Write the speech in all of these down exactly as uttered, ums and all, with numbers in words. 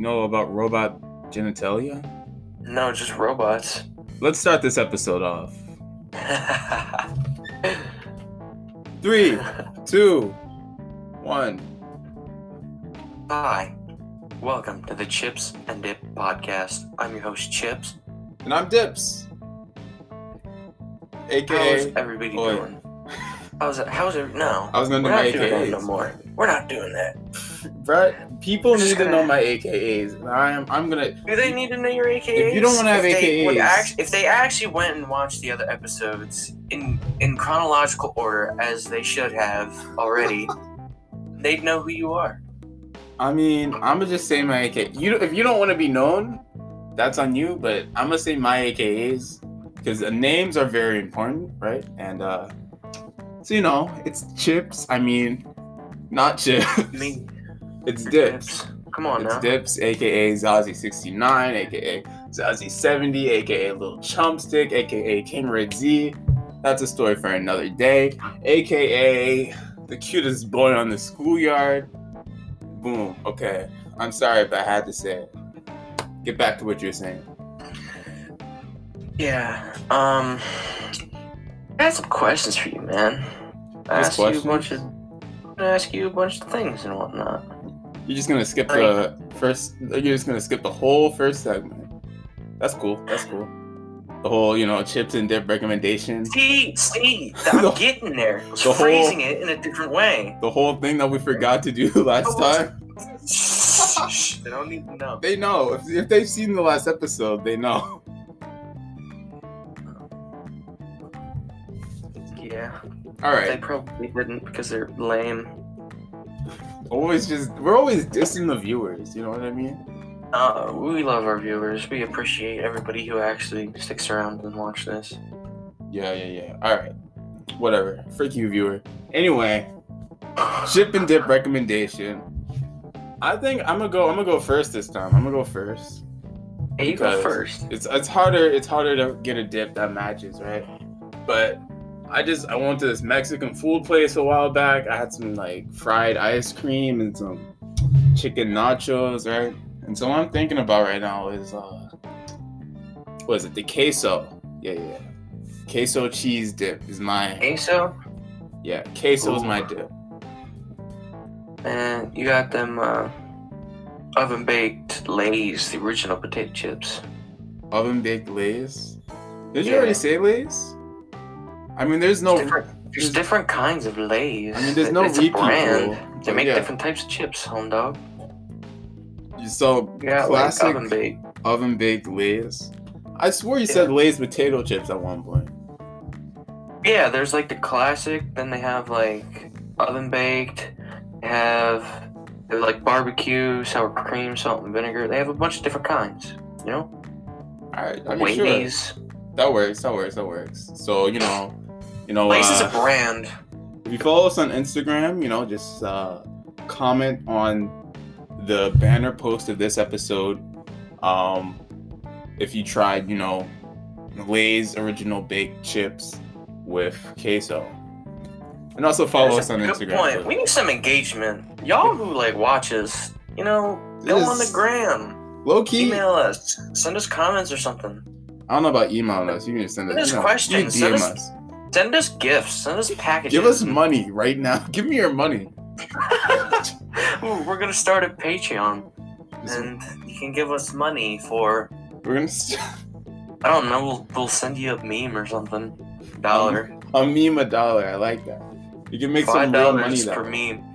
You know about robot genitalia? No, just robots. Let's start this episode off. Three, two, one. Hi. Welcome to the Chips and Dip podcast. I'm your host, Chips. And I'm Dips. A K A. How's everybody boy. doing? How's it? How's it? No. I was going to do my A K As. No more. We're not doing that. Bruh, people need to know my A K As. I'm, I'm going to. Do they need to know your A K As? If you don't want to have A K As. Act, if they actually went and watched the other episodes in, in chronological order, as they should have already, they'd know who you are. I mean, I'm going to just say my A K As. You, if you don't want to be known, that's on you, but I'm going to say my A K As. Because the names are very important, right? And, uh, so, you know, it's Chips. I mean, not Chips. I mean, it's Dips. Dips. Come on it's now. It's Dips, a k a. Zazzy sixty-nine, a k a. Zazzy seventy, a k a. Little Chumpstick, a k a. King Red Z. That's a story for another day. a k a the cutest boy on the schoolyard. Boom. Okay. I'm sorry if I had to say it. Get back to what you're saying. Yeah, um, I had some questions for you, man. I asked you a bunch of, I ask you a bunch of things and whatnot. You're just gonna skip the first. You're just gonna skip the whole first segment. That's cool. That's cool. The whole, you know, Chips and Dip recommendation. See, see, I'm the, getting there. I'm the phrasing whole, it in a different way. The whole thing that we forgot to do last oh, time. Shh, they don't even know. They know. If, if they've seen the last episode, they know. Yeah. All right. They probably didn't because they're lame. Always just we're always dissing the viewers. You know what I mean? Uh, we love our viewers. We appreciate everybody who actually sticks around and watch this. Yeah, yeah, yeah. All right. Whatever. Freak you, viewer. Anyway, Chip and Dip recommendation. I think I'm gonna go. I'm gonna go first this time. I'm gonna go first. Hey, you go first. It's it's harder. It's harder to get a dip that matches, right? But I just, I went to this Mexican food place a while back. I had some like fried ice cream and some chicken nachos, right? And so what I'm thinking about right now is, uh, what is it? The queso. Yeah, yeah. Queso cheese dip is my... Queso? Yeah, queso Ooh. is my dip. And you got them uh, oven-baked Lay's, the original potato chips. Oven-baked Lay's? Did yeah. you already say Lay's? I mean, there's no... Different, there's, there's different kinds of Lay's. I mean, there's no... It's a brand. Rule, they make yeah. different types of chips, home dog. So, yeah, classic like oven-baked oven baked Lay's. I swore you yeah. said Lay's potato chips at one point. Yeah, there's like the classic, then they have like oven-baked, they have they're like barbecue, sour cream, salt and vinegar. They have a bunch of different kinds, you know? All right, I mean, Whitney's. Sure. That works, that works, that works. So, you know... You know, Lay's uh, is a brand. If you follow us on Instagram, you know, just uh, comment on the banner post of this episode. Um, if you tried, you know, Lay's original baked chips with queso, and also follow That's us on good Instagram. Point. Please. We need some engagement, y'all who like watches. You know, go on the gram. Low key, email us, send us comments or something. I don't know about emailing us. You can just send, send us, us you know, questions. You D M send us. us. Send us gifts. Send us packages. Give us money right now. Give me your money. Ooh, we're gonna start a Patreon, and you can give us money for. We're gonna. St- I don't know. We'll, we'll send you a meme or something. Dollar. A meme a dollar. I like that. You can make Five some real money that way. Meme.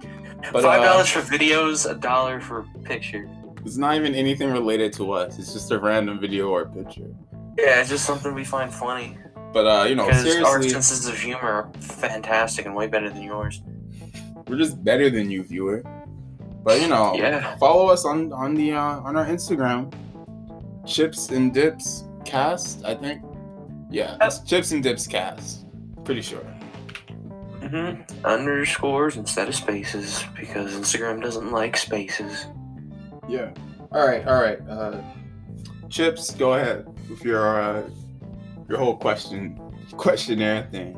But, Five dollars uh, for videos. A dollar for picture. It's not even anything related to us. It's just a random video or picture. Yeah, it's just something we find funny. But, uh, you know, because seriously... our senses of humor are fantastic and way better than yours. We're just better than you, viewer. But, you know, yeah. follow us on, on the uh, on our Instagram. Chips and Dips Cast, I think. Yeah, that's Chips and Dips Cast. Pretty sure. Mm-hmm. Underscores instead of spaces, because Instagram doesn't like spaces. Yeah. All right, all right. Uh, Chips, go ahead with your... Uh, Your whole question, questionnaire thing.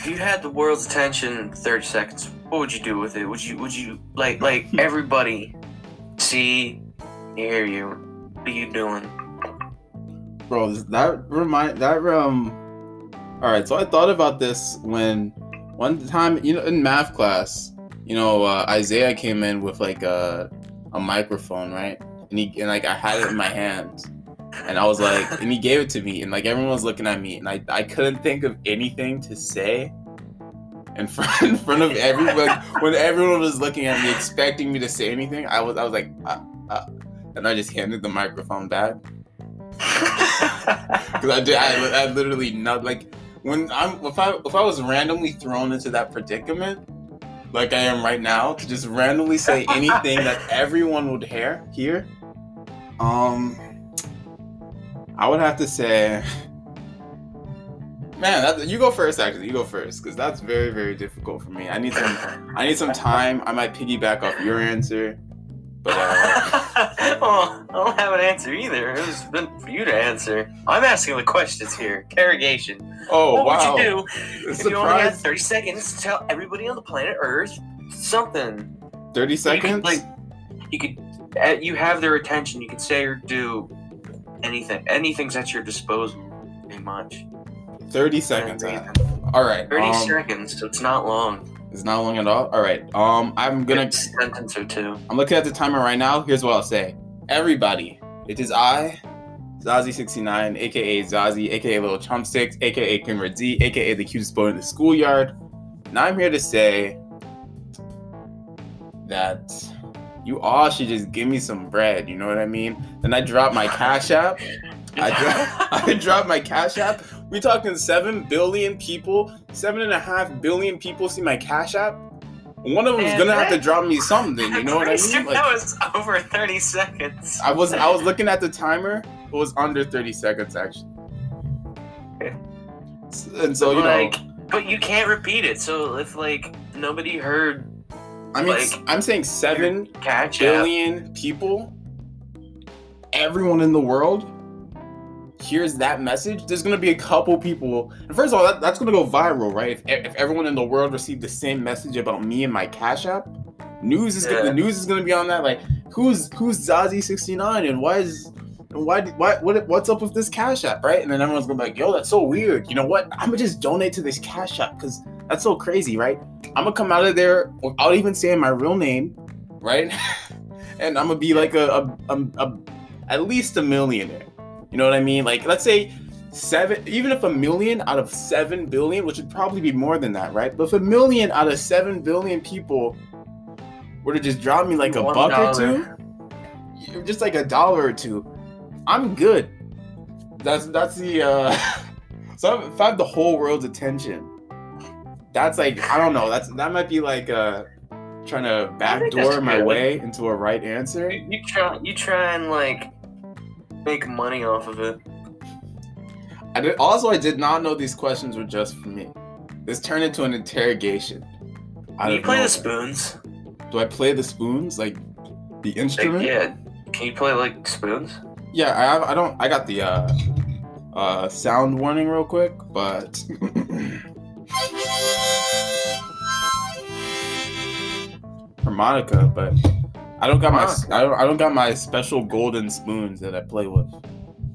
If you had the world's attention in thirty seconds, what would you do with it? Would you, would you like, like everybody see hear you. What are you doing? Bro, that remind that um. All right, so I thought about this when one time, you know, in math class, you know, uh, Isaiah came in with like a a microphone, right? And he and like I had it in my hand, and I was like, and he gave it to me, and like everyone was looking at me, and I I couldn't think of anything to say. In front, in front of everyone, like, when everyone was looking at me, expecting me to say anything, I was, I was like, uh, uh, and I just handed the microphone back. Because I did, I, I literally not like when I'm, if I, if I was randomly thrown into that predicament, like I am right now, to just randomly say anything that everyone would hear, hear, um, I would have to say. Man, that, you go first. Actually, you go first, because that's very, very difficult for me. I need some. I need some time. I might piggyback off your answer, but uh... well, I don't have an answer either. It was meant for you to answer. I'm asking the questions here. Interrogation. Oh what wow! What would you do it's if surprised. You only had thirty seconds to tell everybody on the planet Earth something? Thirty seconds. You could, like, you could, you have their attention. You could say or do anything. Anything's at your disposal, pretty much. thirty seconds. Uh, all right. thirty um, seconds. So it's not long. It's not long at all. All right. Um, I'm gonna a sentence or two. I'm looking at the timer right now. Here's what I'll say. Everybody, it is I, Zazzy sixty-nine, aka Zazzy, aka Little Chumpstick, aka King Red Z, aka the cutest boy in the schoolyard. And I'm here to say that you all should just give me some bread. You know what I mean? Then I drop my Cash App. I drop, I drop my Cash App. We talking seven billion people, seven and a half billion people see my Cash App. One of them's gonna have to drop me something. You know what I mean? Like, that was over thirty seconds. I was I was looking at the timer. It was under thirty seconds actually. Okay. And so you like, know. But you can't repeat it. So if like nobody heard, I mean, like, I'm saying seven billion up. people, everyone in the world. Here's that message, there's gonna be a couple people, and first of all, that, that's gonna go viral, right? If, if everyone in the world received the same message about me and my Cash App, news is yeah. gonna, the news is gonna be on that. Like, who's who's Zazzy sixty-nine, and why is, and why why what what's up with this Cash App, right? And then everyone's gonna be like, yo, that's so weird. You know what? I'm gonna just donate to this Cash App because that's so crazy, right? I'm gonna come out of there without even saying my real name, right? And I'm gonna be like a, a, a, a at least a millionaire. You know what I mean? Like, let's say seven, even if a million out of seven billion, which would probably be more than that, right? But if a million out of seven billion people were to just drop me like a buck or two, just like a dollar or two, I'm good. That's that's the uh. So if I have the whole world's attention, that's like I don't know. That's that might be like uh, trying to backdoor my way into a right answer. You try. You try and like. Make money off of it. I did, also, I did not know these questions were just for me. This turned into an interrogation. Can you play the spoons? Do I play the spoons, like the instrument? Like, yeah. Can you play like spoons? Yeah, I have, I don't. I got the uh, uh, sound warning real quick, but. Harmonica, but. I don't got my I don't I don't got my special golden spoons that I play with.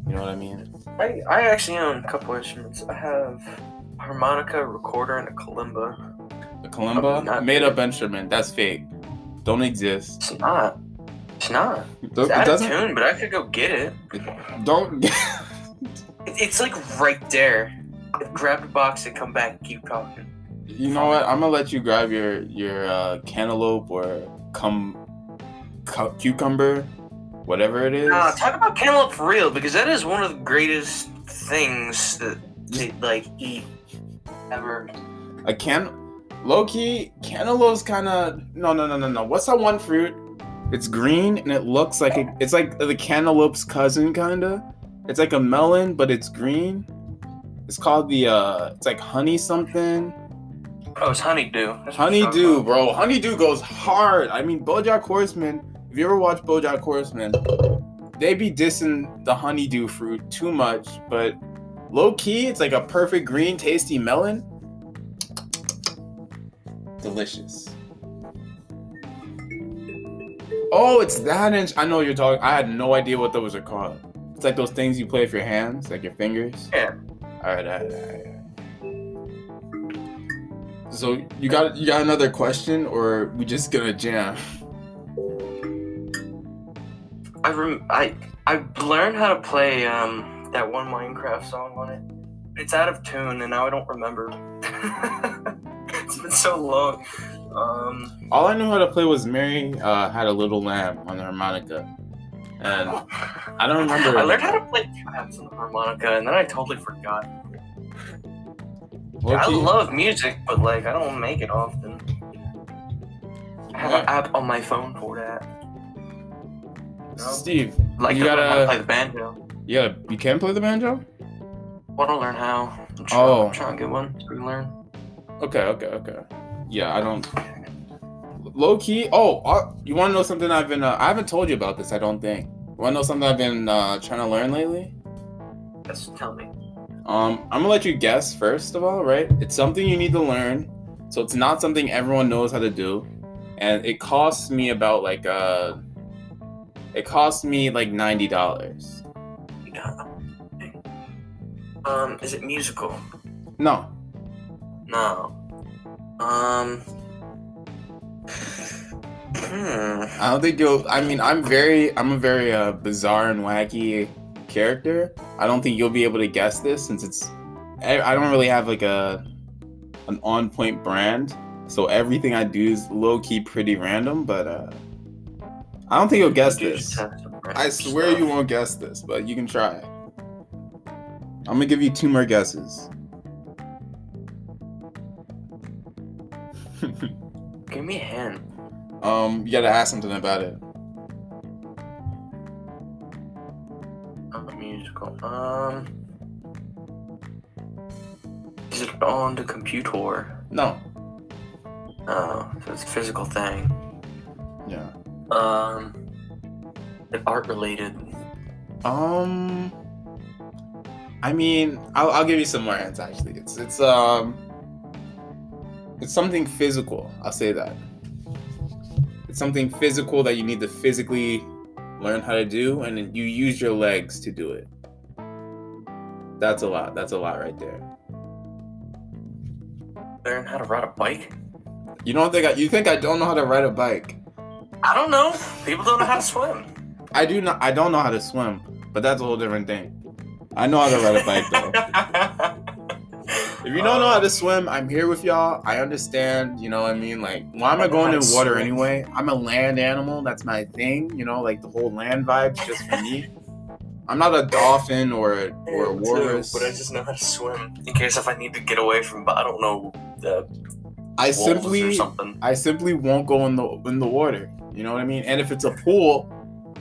You know what I mean? I, I actually own a couple instruments. I have a harmonica, a recorder, and a kalimba. A kalimba? Made up instrument. That's fake. Don't exist. It's not. It's not. It's it out of tune, but I could go get it. Don't. it, it's like right there. Grab the box and come back and keep talking. You know what? I'm gonna let you grab your your uh, cantaloupe or come. Cucumber, whatever it is. Nah, talk about cantaloupe for real, because that is one of the greatest things that they like eat ever. A can, low key cantaloupe's kind of no no no no no. What's that one fruit? It's green and it looks like a, it's like the cantaloupe's cousin kinda. It's like a melon, but it's green. It's called the uh, it's like honey something. Oh, it's honeydew. That's honeydew, bro. Honeydew goes hard. I mean, BoJack Horseman, if you ever watch BoJack Horseman, they be dissing the honeydew fruit too much, but low-key, it's like a perfect green, tasty melon. Delicious. Oh, it's that inch. I know what you're talking. I had no idea what those are called. It's like those things you play with your hands, like your fingers. Yeah. All right. All right, all right. So you got you got another question, or we just gonna jam? I rem- I I learned how to play um that one Minecraft song on it. It's out of tune, and now I don't remember. It's been so long. Um, All I knew how to play was Mary uh, Had a Little Lamb on the harmonica, and I don't remember. I learned how to play tabs on the harmonica, and then I totally forgot. Well, I geez. love music, but like I don't make it often. I have yeah. an app on my phone for that. You know? Steve, like you the, gotta I play the banjo. You gotta, you can play the banjo. Want to learn how? I'm trying, oh, I'm trying to get one to learn. Okay, okay, okay. Yeah, I don't. Low key. Oh, uh, you want to know something I've been? Uh, I haven't told you about this. I don't think. You want to know something I've been uh, trying to learn lately? Yes, tell me. Um, I'm gonna let you guess first of all, right? It's something you need to learn, so it's not something everyone knows how to do, and it costs me about like uh, it costs me like ninety dollars. Um, is it musical? No. No. Um. Hmm. I don't think you'll. I mean, I'm very. I'm a very uh, bizarre and wacky character. I don't think you'll be able to guess this since it's. I, I don't really have like a, an on point brand, so everything I do is low key pretty random. But uh, I don't think you'll guess you this. I swear stuff. You won't guess this, but you can try. I'm gonna give you two more guesses. Give me a hint. Um, you gotta ask something about it. I'm a musical. Um, is it on the computer? No. Oh, so it's a physical thing. Yeah. Um, is it art related? Um, I mean, I'll, I'll give you some more hints. Actually, it's it's um. It's something physical, I'll say that. It's something physical that you need to physically learn how to do, and then you use your legs to do it. That's a lot, that's a lot right there. Learn how to ride a bike? You don't think I, you think I don't know how to ride a bike? I don't know, people don't know how to swim. I do not, I don't know how to swim, but that's a whole different thing. I know how to ride a bike though. If you don't know how to swim, I'm here with y'all. I understand, you know what I mean? Like, why am I going in water anyway? I'm a land animal. That's my thing, you know, like the whole land vibe's just for me. I'm not a dolphin or, or a walrus. But I just know how to swim. In case if I need to get away from, I don't know, the I simply, or something. I simply won't go in the in the water. You know what I mean? And if it's a pool,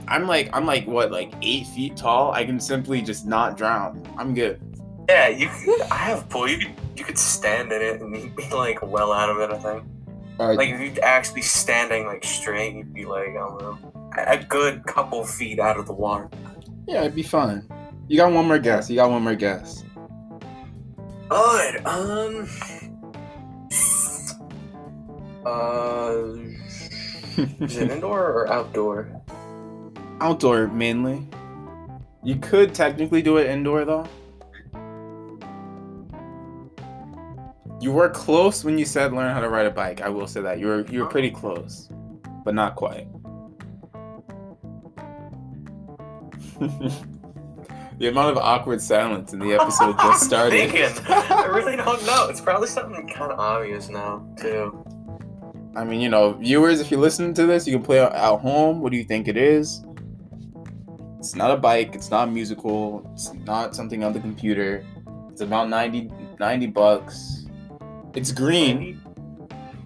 I'm like, I'm like, what, like eight feet tall? I can simply just not drown. I'm good. Yeah, you could, I have a pool. You could, you could stand in it and you'd be like well out of it, I think. Uh, like if you'd actually standing like straight, you'd be like, I don't know, a good couple feet out of the water. Yeah, it'd be fine. You got one more guess. You got one more guess. Good. Um. Uh. Is it indoor or outdoor? Outdoor mainly. You could technically do it indoor though. You were close when you said learn how to ride a bike. I will say that. You were you were pretty close, but not quite. The amount of awkward silence in the episode just started. I really don't know. It's probably something kind of obvious now, too. I mean, you know, viewers, if you're listening to this, you can play out at home. What do you think it is? It's not a bike. It's not musical. It's not something on the computer. It's about ninety bucks. It's green.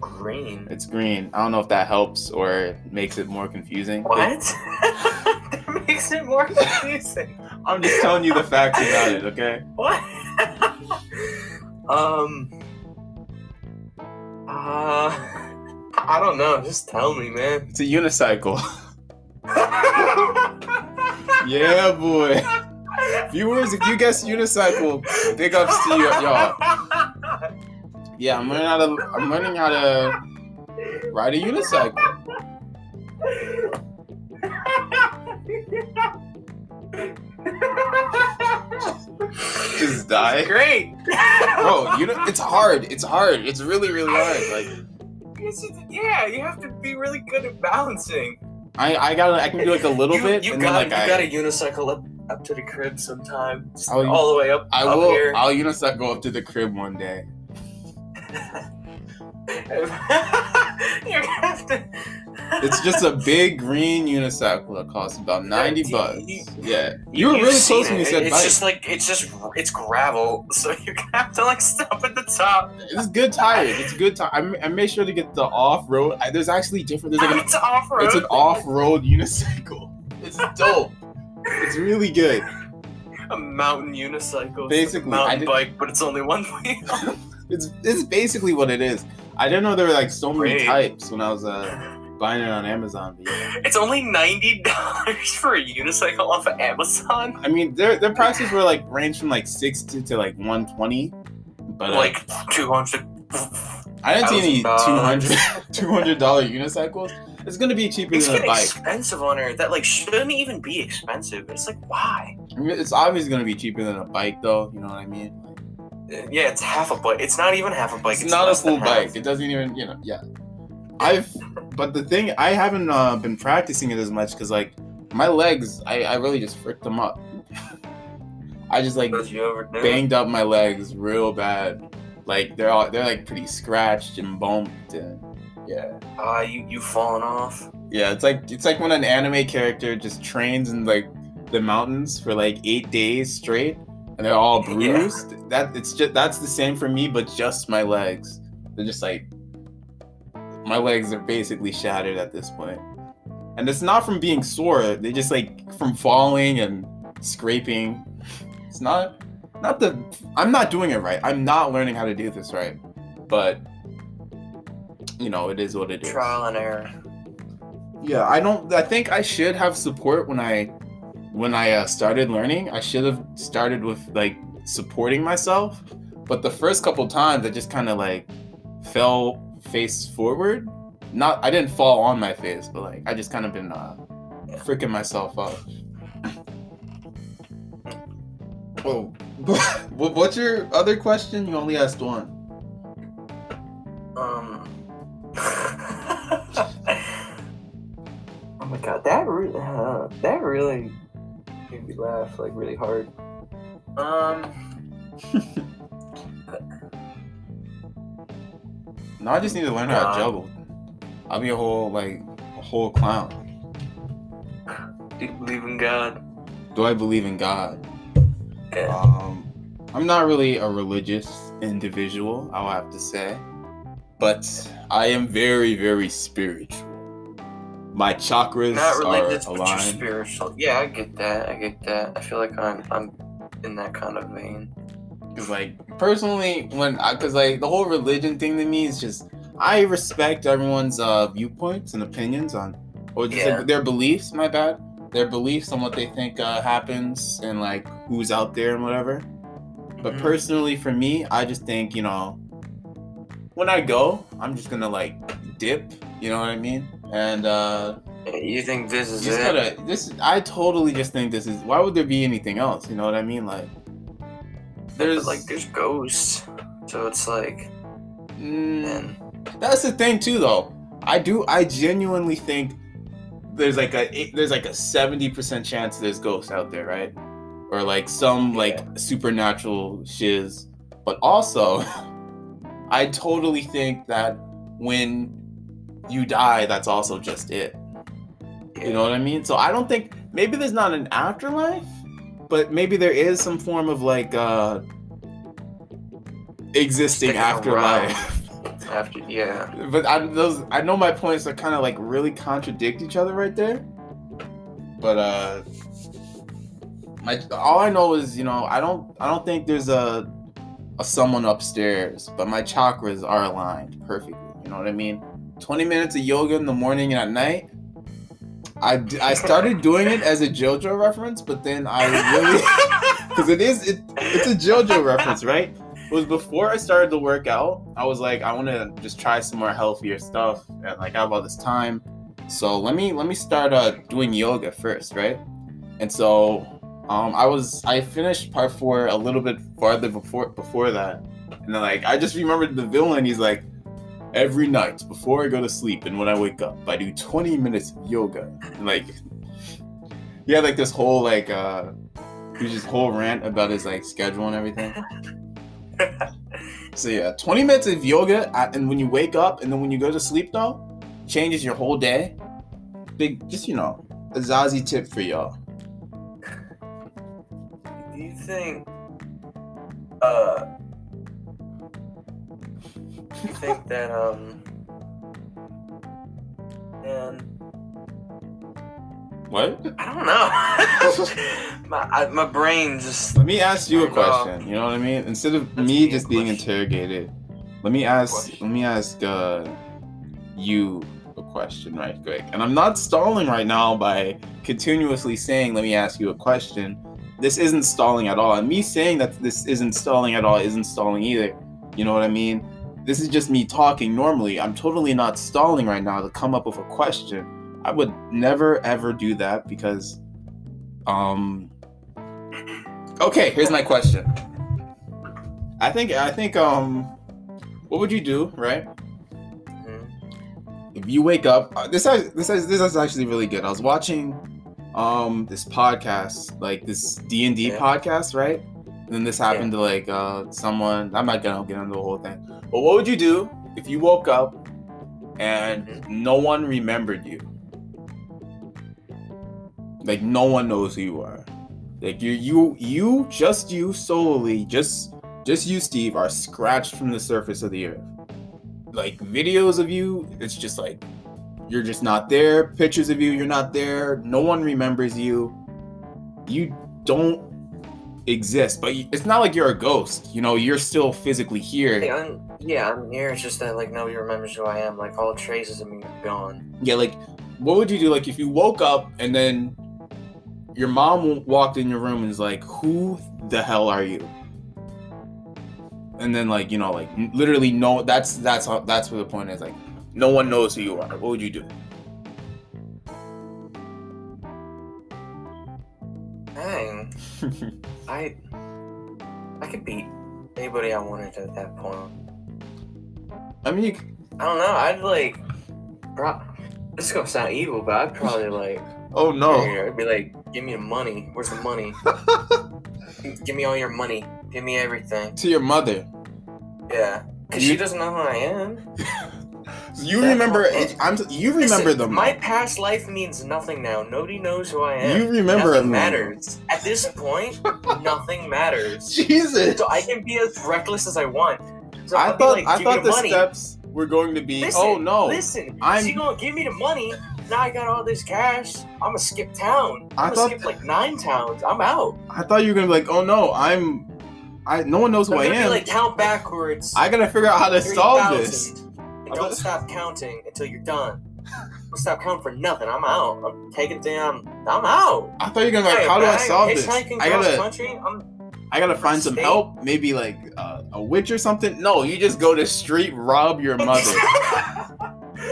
Green. It's green. I don't know if that helps or makes it more confusing. What? That makes it more confusing. I'm just telling you the facts about it, okay? What? um. Uh. I don't know. Just tell me, man. It's a unicycle. Yeah, boy. Viewers, if you guess unicycle, big ups to you, y'all. Yeah, I'm learning how to. I'm learning how to ride a unicycle. Just die. Great. Bro, you know, it's hard. It's hard. It's really, really hard. Like. Just, yeah, you have to be really good at balancing. I I got I can do like a little you, bit. You and got then, like, you got a unicycle up, up to the crib sometime. Just I'll, all the way up. I up will. Here. I'll unicycle up to the crib one day. You're gonna have to. It's just a big green unicycle that costs about ninety yeah, bucks. You, yeah, you were really close it. when you said it's bike. It's just like it's just it's gravel, so you have to like stop at the top. It's good tires. It's good tires. I, I made sure to get the off road. There's actually different. There's like it's an off road. It's an off road unicycle. It's dope. It's really good. A mountain unicycle. Basically, a mountain bike, but it's only one wheel. It's it's basically what it is. I didn't know there were like so many Great. types when I was uh. buying it on Amazon. Yeah. It's only ninety dollars for a unicycle off of Amazon. I mean, their their prices were like range from like sixty to like one twenty, but like uh, two hundred. I didn't see any two hundred dollars unicycles. It's gonna be cheaper it's than a bike. It's expensive on Earth. That like shouldn't even be expensive. It's like why? I mean, it's obviously gonna be cheaper than a bike, though. You know what I mean? Yeah, it's half a bike. It's not even half a bike. It's, it's not a full bike. Half. It doesn't even. You know. Yeah. I've, but the thing, I haven't uh, been practicing it as much because, like, my legs, I, I really just fricked them up. I just, like, banged up my legs real bad. Like, they're all, they're, like, pretty scratched and bumped and, yeah. Ah, uh, you, you falling off? Yeah, it's like, it's like when an anime character just trains in, like, the mountains for, like, eight days straight and they're all bruised. Yeah. That, it's just, that's the same for me, but just my legs. They're just, like... My legs are basically shattered at this point. And it's not from being sore, they just like from falling and scraping. It's not not the I'm not doing it right. I'm not learning how to do this right. But you know, it is what it is. Trial and error. Yeah, I don't I think I should have support when I when I uh, started learning. I should have started with like supporting myself, but the first couple times I just kind of like fell face forward. Not I didn't fall on my face, but like I just kind of been uh, freaking myself up. Whoa. What's your other question? You only asked one. Um. Oh my god, that really uh, that really made me laugh like really hard. Um. No, I just need to learn how to juggle. I'll be a whole, like, a whole clown. Do you believe in God? Do I believe in God? Yeah. Um, I'm not really a religious individual, I'll have to say. But I am very, very spiritual. My chakras are aligned. Not religious, but you're spiritual. Yeah, I get that. I get that. I feel like I'm, I'm in that kind of vein. Cause like personally, when I, cause like the whole religion thing to me is just I respect everyone's uh, viewpoints and opinions on, or just yeah. like, their beliefs. My bad, their beliefs on what they think uh, happens and like who's out there and whatever. But mm-hmm. personally, for me, I just think you know, when I go, I'm just gonna like dip. You know what I mean? And uh, you think this is it? Gotta, this I totally just think this is. Why would there be anything else? You know what I mean? Like. There's like there's ghosts, so it's like, man. That's the thing too, though. I do I genuinely think there's like a there's like a seventy percent chance there's ghosts out there, right? Or like some yeah. like supernatural shiz. But also, I totally think that when you die, that's also just it. Yeah. You know what I mean? So I don't think maybe there's not an afterlife. But maybe there is some form of like uh, existing afterlife. After, yeah. But I, those, I know my points are kind of like really contradict each other right there. But uh, my all I know is you know I don't I don't think there's a a someone upstairs. But my chakras are aligned perfectly. You know what I mean? twenty minutes of yoga in the morning and at night. I, I started doing it as a JoJo reference, but then I really... Because it is... It, it's a JoJo reference, right? It was before I started the workout. I was like, I want to just try some more healthier stuff. And like, I have all this time. So let me let me start uh, doing yoga first, right? And so Um, I was I finished part four a little bit farther before before that, and then, like, I just remembered the villain. He's like, every night before I go to sleep and when I wake up, I do twenty minutes of yoga. And, like, he had like this whole like uh, he was just whole rant about his like schedule and everything. So yeah, twenty minutes of yoga, and when you wake up, and then when you go to sleep though, changes your whole day. Big, just, you know, a Zazzy tip for y'all. Do you think, uh, do you think that, um, and... What? I don't know. my I, my brain just... Let me ask you a question, you know what I mean? Instead of Let's me just being interrogated, let me ask, let me ask, uh, you a question right quick. And I'm not stalling right now by continuously saying, let me ask you a question. This isn't stalling at all. And me saying that this isn't stalling at all isn't stalling either. You know what I mean? This is just me talking normally. I'm totally not stalling right now to come up with a question. I would never, ever do that because, um, okay, here's my question. I think, I think, um, what would you do, right? If you wake up, uh, this is, this is, this is actually really good. I was watching, um, this podcast, like this D and D yeah. podcast, right? And then this happened yeah. to like uh, someone. I'm not gonna get into the whole thing. But what would you do if you woke up and mm-hmm. no one remembered you? Like, no one knows who you are. Like you, you, you, just you solely, just, just you, Steve, are scratched from the surface of the earth. Like, videos of you, it's just like, you're just not there. Pictures of you, you're not there. No one remembers you. You don't exist. But it's not like you're a ghost. You know, you're still physically here. Hey, I'm, yeah, I'm here. It's just that, like, nobody remembers who I am. Like, all traces of me are gone. Yeah, like, what would you do? Like, if you woke up and then your mom walked in your room and was like, who the hell are you? And then, like, you know, like, literally, no, that's, that's, how, that's where the point is. Like, no one knows who you are. What would you do? Dang. I, I could beat anybody I wanted to at that point. I mean, you could... I don't know. I'd, like, bro, this is going to sound evil, but I'd probably, like, oh, no. Here, I'd be like, give me the money. Where's the money? Give me all your money. Give me everything. To your mother. Yeah. Because she doesn't know who I am. You that remember... It, I'm, you remember them. My past life means nothing now. Nobody knows who I am. You remember nothing it. Nothing matters. At this point, nothing matters. Jesus. So I can be as reckless as I want. So I thought, like, I thought the money. steps were going to be... Listen, oh, no. Listen. I'm... She going to give me the money. Now I got all this cash. I'm going to skip town. I'm going to skip, like, nine towns. I'm out. I thought you were going to be like, oh, no, I'm... I, no one knows who I am. Like, count backwards. I gotta figure out how to solve this. And don't about... stop counting until you're done. Don't stop counting for nothing. I'm out. I'm taking down. I'm out. I thought you were gonna be like, how do I solve this? I gotta. Country, I'm, I gotta find some state. help. Maybe like uh, a witch or something. No, you just go to street rob your mother.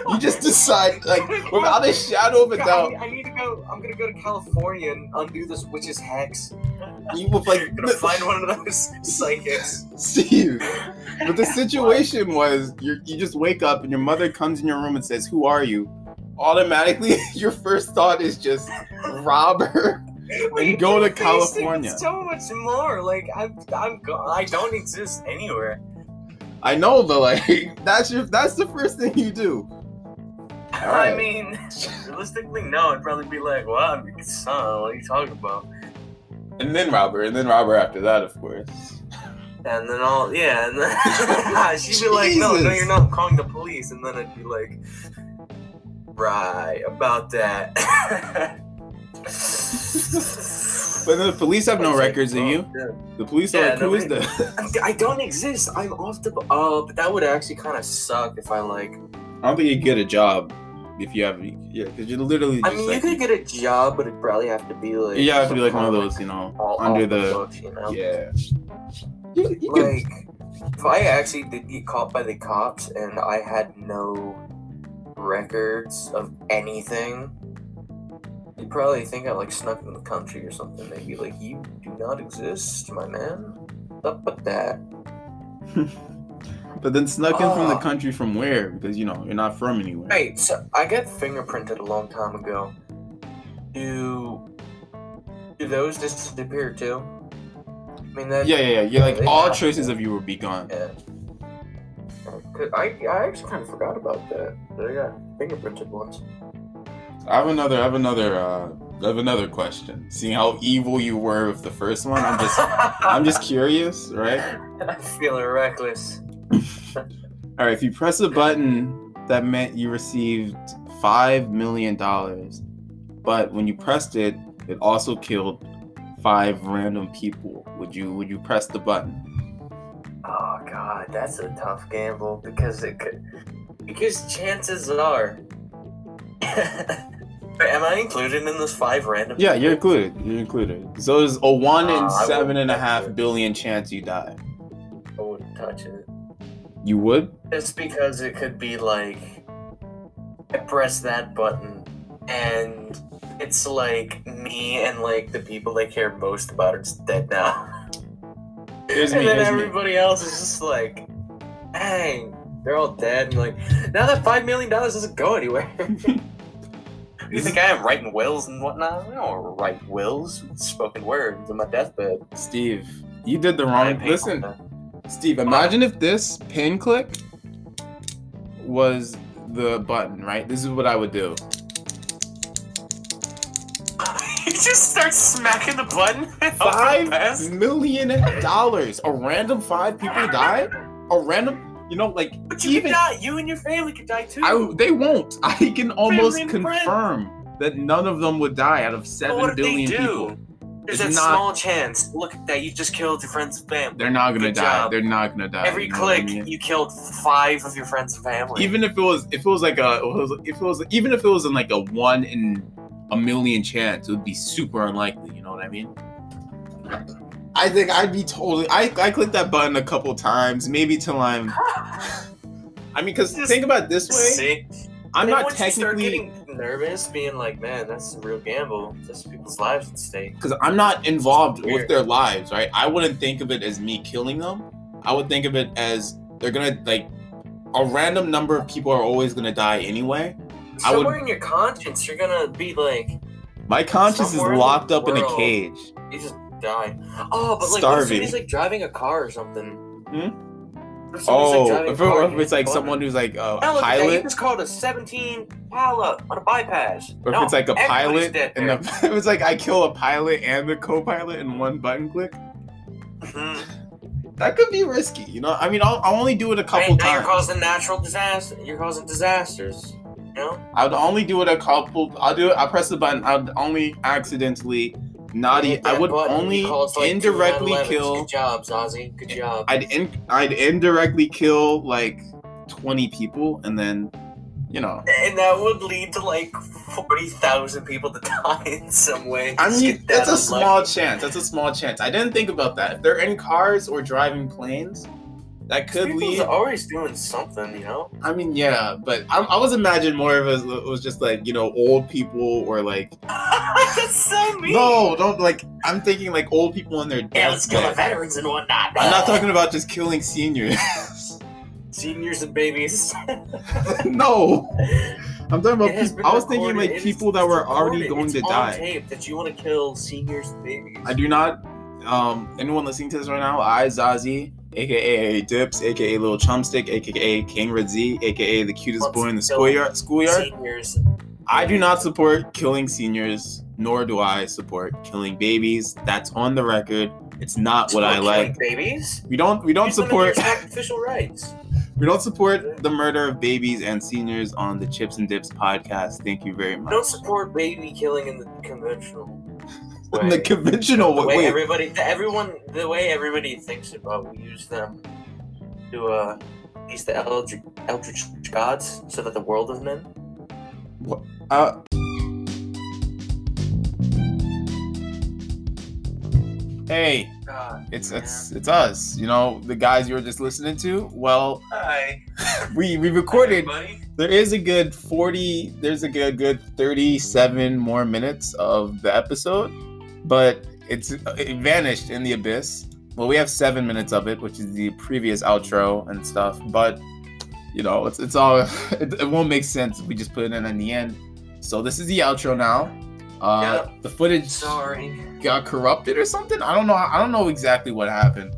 You just decide, like, without a shadow of a doubt. I, I need to go. I'm gonna go to California and undo this witch's hex. You will, like, gonna find one of those psychics. Steve, but the situation was, you you just wake up and your mother comes in your room and says, "Who are you?" Automatically, your first thought is just rob her and like, go to California. So much more. Like I'm, I'm, gone. I don't exist anywhere. I know, but like that's your that's the first thing you do. Right. I mean, realistically, no. I'd probably be like, "Wow, I'm your son. What are you talking about?" And then Robert, and then Robert after that, of course. And then all, yeah, and then she'd be Jesus. like, no, no, you're not, I'm calling the police. And then I'd be like, right, about that. But the police have no records like, of oh, you. Yeah. The police are yeah, like, who is that? I don't exist, I'm off the, oh, uh, but that would actually kind of suck if I like. I don't think you'd get a job. If you have, yeah, because you're literally. Just I mean, like, you could get a job, but it'd probably have to be like. Yeah, it'd be like one of those, you know, all, under all the. Books, you know? Yeah. You, you like, could... if I actually did get caught by the cops and I had no records of anything, They probably think I like snuck in the country or something. They'd be like, "You do not exist, my man. What's up with that?" But then snuck in uh, from the country from where? Because, you know, you're not from anywhere. Right, so I got fingerprinted a long time ago. Do, do those just disappear too? I mean, that. Yeah, yeah, yeah. You're like, all traces of you will be gone. Yeah. I, I actually kind of forgot about that. They got fingerprinted once. I have another, I have another, uh, I have another question. Seeing how evil you were with the first one, I'm just, I'm just curious, right? I'm feeling reckless. All right, if you press a button, that meant you received five million dollars. But when you pressed it, it also killed five random people. Would you would you press the button? Oh, God, that's a tough gamble because it could... Because chances are... Am I included in those five random people? Yeah, you're included. You're included. So there's a one in uh, seven and a half it. billion chance you die. I wouldn't touch it. You would? Just because it could be like, I press that button and it's like me and like the people they care most about are just dead now. Here's and me, then everybody me. else is just like, dang, they're all dead. And like, now that five million dollars doesn't go anywhere. You think I am writing wills and whatnot? I don't write wills, spoken words on my deathbed. Steve, you did the wrong thing. Listen. Steve, imagine if this pin click was the button, right? This is what I would do. You just start smacking the button. Five million dollars. A random five people die? A random, you know, like... But you even, die. You and your family could die too. I, they won't. I can almost confirm friend. that none of them would die out of seven what billion people. There's it's a not, small chance. Look at that. You just killed your friends and family. They're not going to die. Job. They're not going to die. Every you know click, I mean? you killed five of your friends and family. Even if it was, if it was like a, if it was, even if it was in like a one in a million chance, it would be super unlikely. You know what I mean? I think I'd be totally, I, I clicked that button a couple times, maybe till I'm, I mean, because think about this way. Sick. I'm not technically... nervous, being like, man, that's a real gamble. That's people's lives at stake. Because I'm not involved with their lives, right? I wouldn't think of it as me killing them. I would think of it as they're gonna, like, a random number of people are always gonna die anyway. Somewhere I would, in your conscience, you're gonna be like... My conscience is locked up in a cage. You just die. Oh, but like, what if somebody's like driving a car or something? Hmm? Oh, like if, it, car, if it's like someone who's like a now pilot. It's called a seventeen pilot on a bypass. Or if no, it's like a pilot, and the, it was like I kill a pilot and the co-pilot in one button click. Mm-hmm. That could be risky, you know. I mean, I'll, I'll only do it a couple right, times. You're causing natural disaster. You're causing disasters. You know. I'd only do it a couple. I'll do it. I press the button. I'd only accidentally. Naughty. I would button, only like indirectly kill. Good job, Zazzy. Good job. I'd in, I'd indirectly kill like twenty people, and then, you know. And that would lead to like forty thousand people to die in some way. I mean, that's a small chance. That's a small chance. I didn't think about that. If they're in cars or driving planes, that could lead. People's always doing something, you know. I mean, yeah, but I, I was imagining more of it was, it was just like, you know, old people or like. That's so mean. No, don't like. I'm thinking like old people in their deathbed. Yeah, let's kill the veterans and whatnot. I'm not talking about just killing seniors. Seniors and babies. No, I'm talking about. People, I was thinking like it's, people that were already recorded. going it's to on die. Tape that you want to kill seniors and babies. I do not. Um, anyone listening to this right now, I Zazzy, aka Dips, aka Little Chumpstick, aka King Red Z, aka the cutest Once boy in the schoolyard. Schoolyard. Seniors. I do not support killing seniors, nor do I support killing babies. That's on the record. It's not what I like. Babies? We don't. We don't support sacrificial rights. We don't support the murder of babies and seniors on the Chips and Dips podcast. Thank you very much. We don't support baby killing in the conventional. Way. In the conventional the way. way everybody, the, everyone, the way everybody thinks about. We use them to uh, use the eldritch, eldritch gods so that the world doesn't end. What? Uh Hey, God, it's man. it's it's us. You know, the guys you were just listening to. Well, hi. we we recorded. Hi, there is a good forty. There's a good good thirty-seven more minutes of the episode, but it's it vanished in the abyss. Well, we have seven minutes of it, which is the previous outro and stuff. But you know, it's it's all it, it won't make sense if we just put it in at the end. So this is the outro now. Uh, yep. The footage Sorry. got corrupted or something. I don't know. I don't know exactly what happened.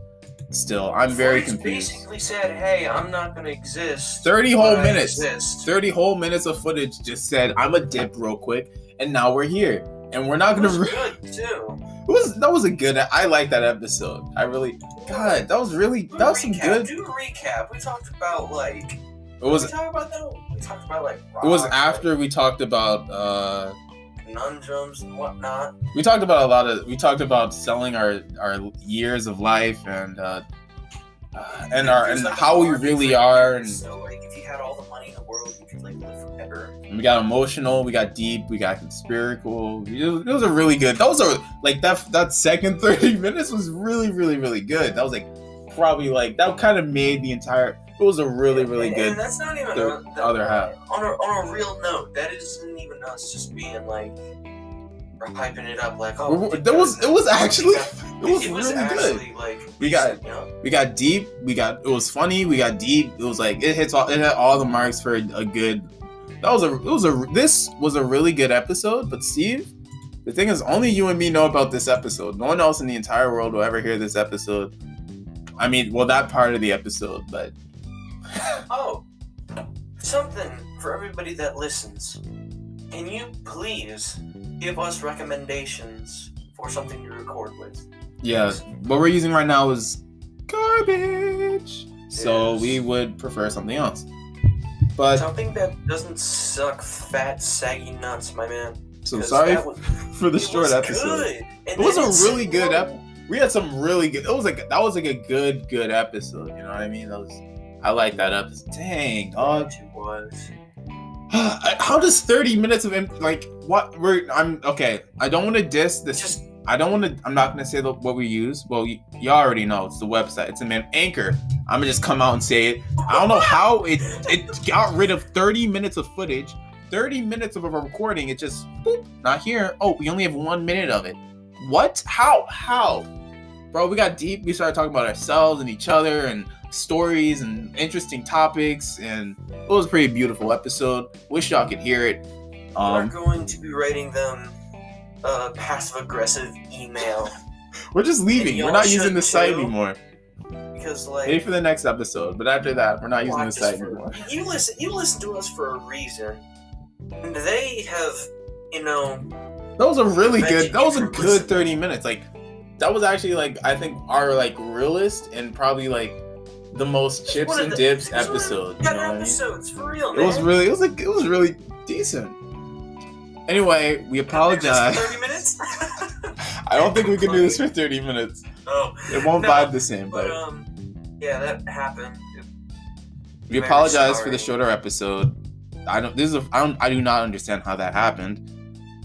Still, I'm very footage confused. Basically said, "Hey, I'm not gonna exist." Thirty whole minutes. Exist. Thirty whole minutes of footage just said, "I'm a dip real quick," and now we're here, and we're not it gonna. Was re- good too. It was that was a good. I like that episode. I really. God, that was really. Do that was recap, some good. Do a recap. We talked about like. It was. We talked about that. We talked about like. Rock, it was after like, we talked about. Uh, Conundrums and whatnot. We talked about a lot of. We talked about selling our, our years of life and uh, uh, and our and like how we really are. And so, like, if you had all the money in the world, you could like live forever. And we got emotional. We got deep. We got conspiratorial. It was a really good. Those are like that. That second thirty minutes was really, really, really good. That was like probably like that kind of made the entire. It was a really, really and, good. And that's not even the, the other half. On a, on a real note, that isn't even us just being like, we're hyping it up like, oh. We're, that was it was actually got, it was it really was actually good. Like, we got you know? we got deep. We got it was funny. We got deep. It was like it hits all it had all the marks for a, a good. That was a it was a this was a really good episode. But Steve, the thing is, only you and me know about this episode. No one else in the entire world will ever hear this episode. I mean, well, that part of the episode, but. Oh, something for everybody that listens. Can you please give us recommendations for something to record with? Yeah, what we're using right now is garbage. Yes. So we would prefer something else. But something that doesn't suck fat, saggy nuts, my man. So sorry was, for the short episode. Good. It was a really good episode. We had some really good. It was like that was like a good, good episode. You know what I mean? That was. I like that up. Dang, dog. How does thirty minutes of like what we're I'm okay. I don't want to diss this. Just, I don't want to. I'm not gonna say the, what we use. Well, you, you already know it's the website. It's a man Anchor. I'm gonna just come out and say it. I don't know how it it got rid of thirty minutes of footage, thirty minutes of a recording. It just boop, not here. Oh, we only have one minute of it. What? How? How? Bro, we got deep. We started talking about ourselves and each other and. Stories and interesting topics, and it was a pretty beautiful episode. Wish y'all could hear it. Um, we're going to be writing them a passive aggressive email. We're just leaving. We're not using the site anymore. Because like, maybe for the next episode, but after that, we're not using the site anymore. You listen. You listen to us for a reason. And they have, you know. That was a really good. That was a good thirty minutes. Like, that was actually like I think our like realest and probably like. The most Chips and Dips episode. You know what I mean? Episodes, for real, man. It was really, it was like, it was really decent. Anyway, we apologize. Thirty minutes. I don't think we can do this for thirty minutes. Oh, it won't no, vibe the same. But, but um, yeah, that happened. We apologize for the shorter episode. I don't. This is. A, I don't. I do not understand how that happened.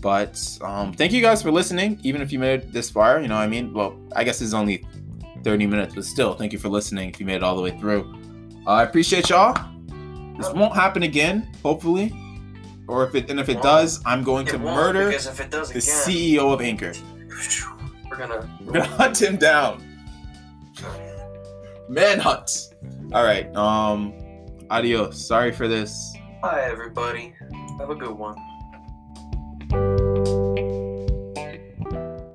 But um, thank you guys for listening. Even if you made it this far, you know what I mean. Well, I guess it's only. thirty minutes, but still, thank you for listening if you made it all the way through. Uh, I appreciate y'all. This won't happen again, hopefully. Or if it and if it, it does, I'm going to murder if it does the again, C E O of Anchor. We're gonna We're gonna hunt him down. Manhunt. Alright, um adios. Sorry for this. Bye everybody. Have a good one.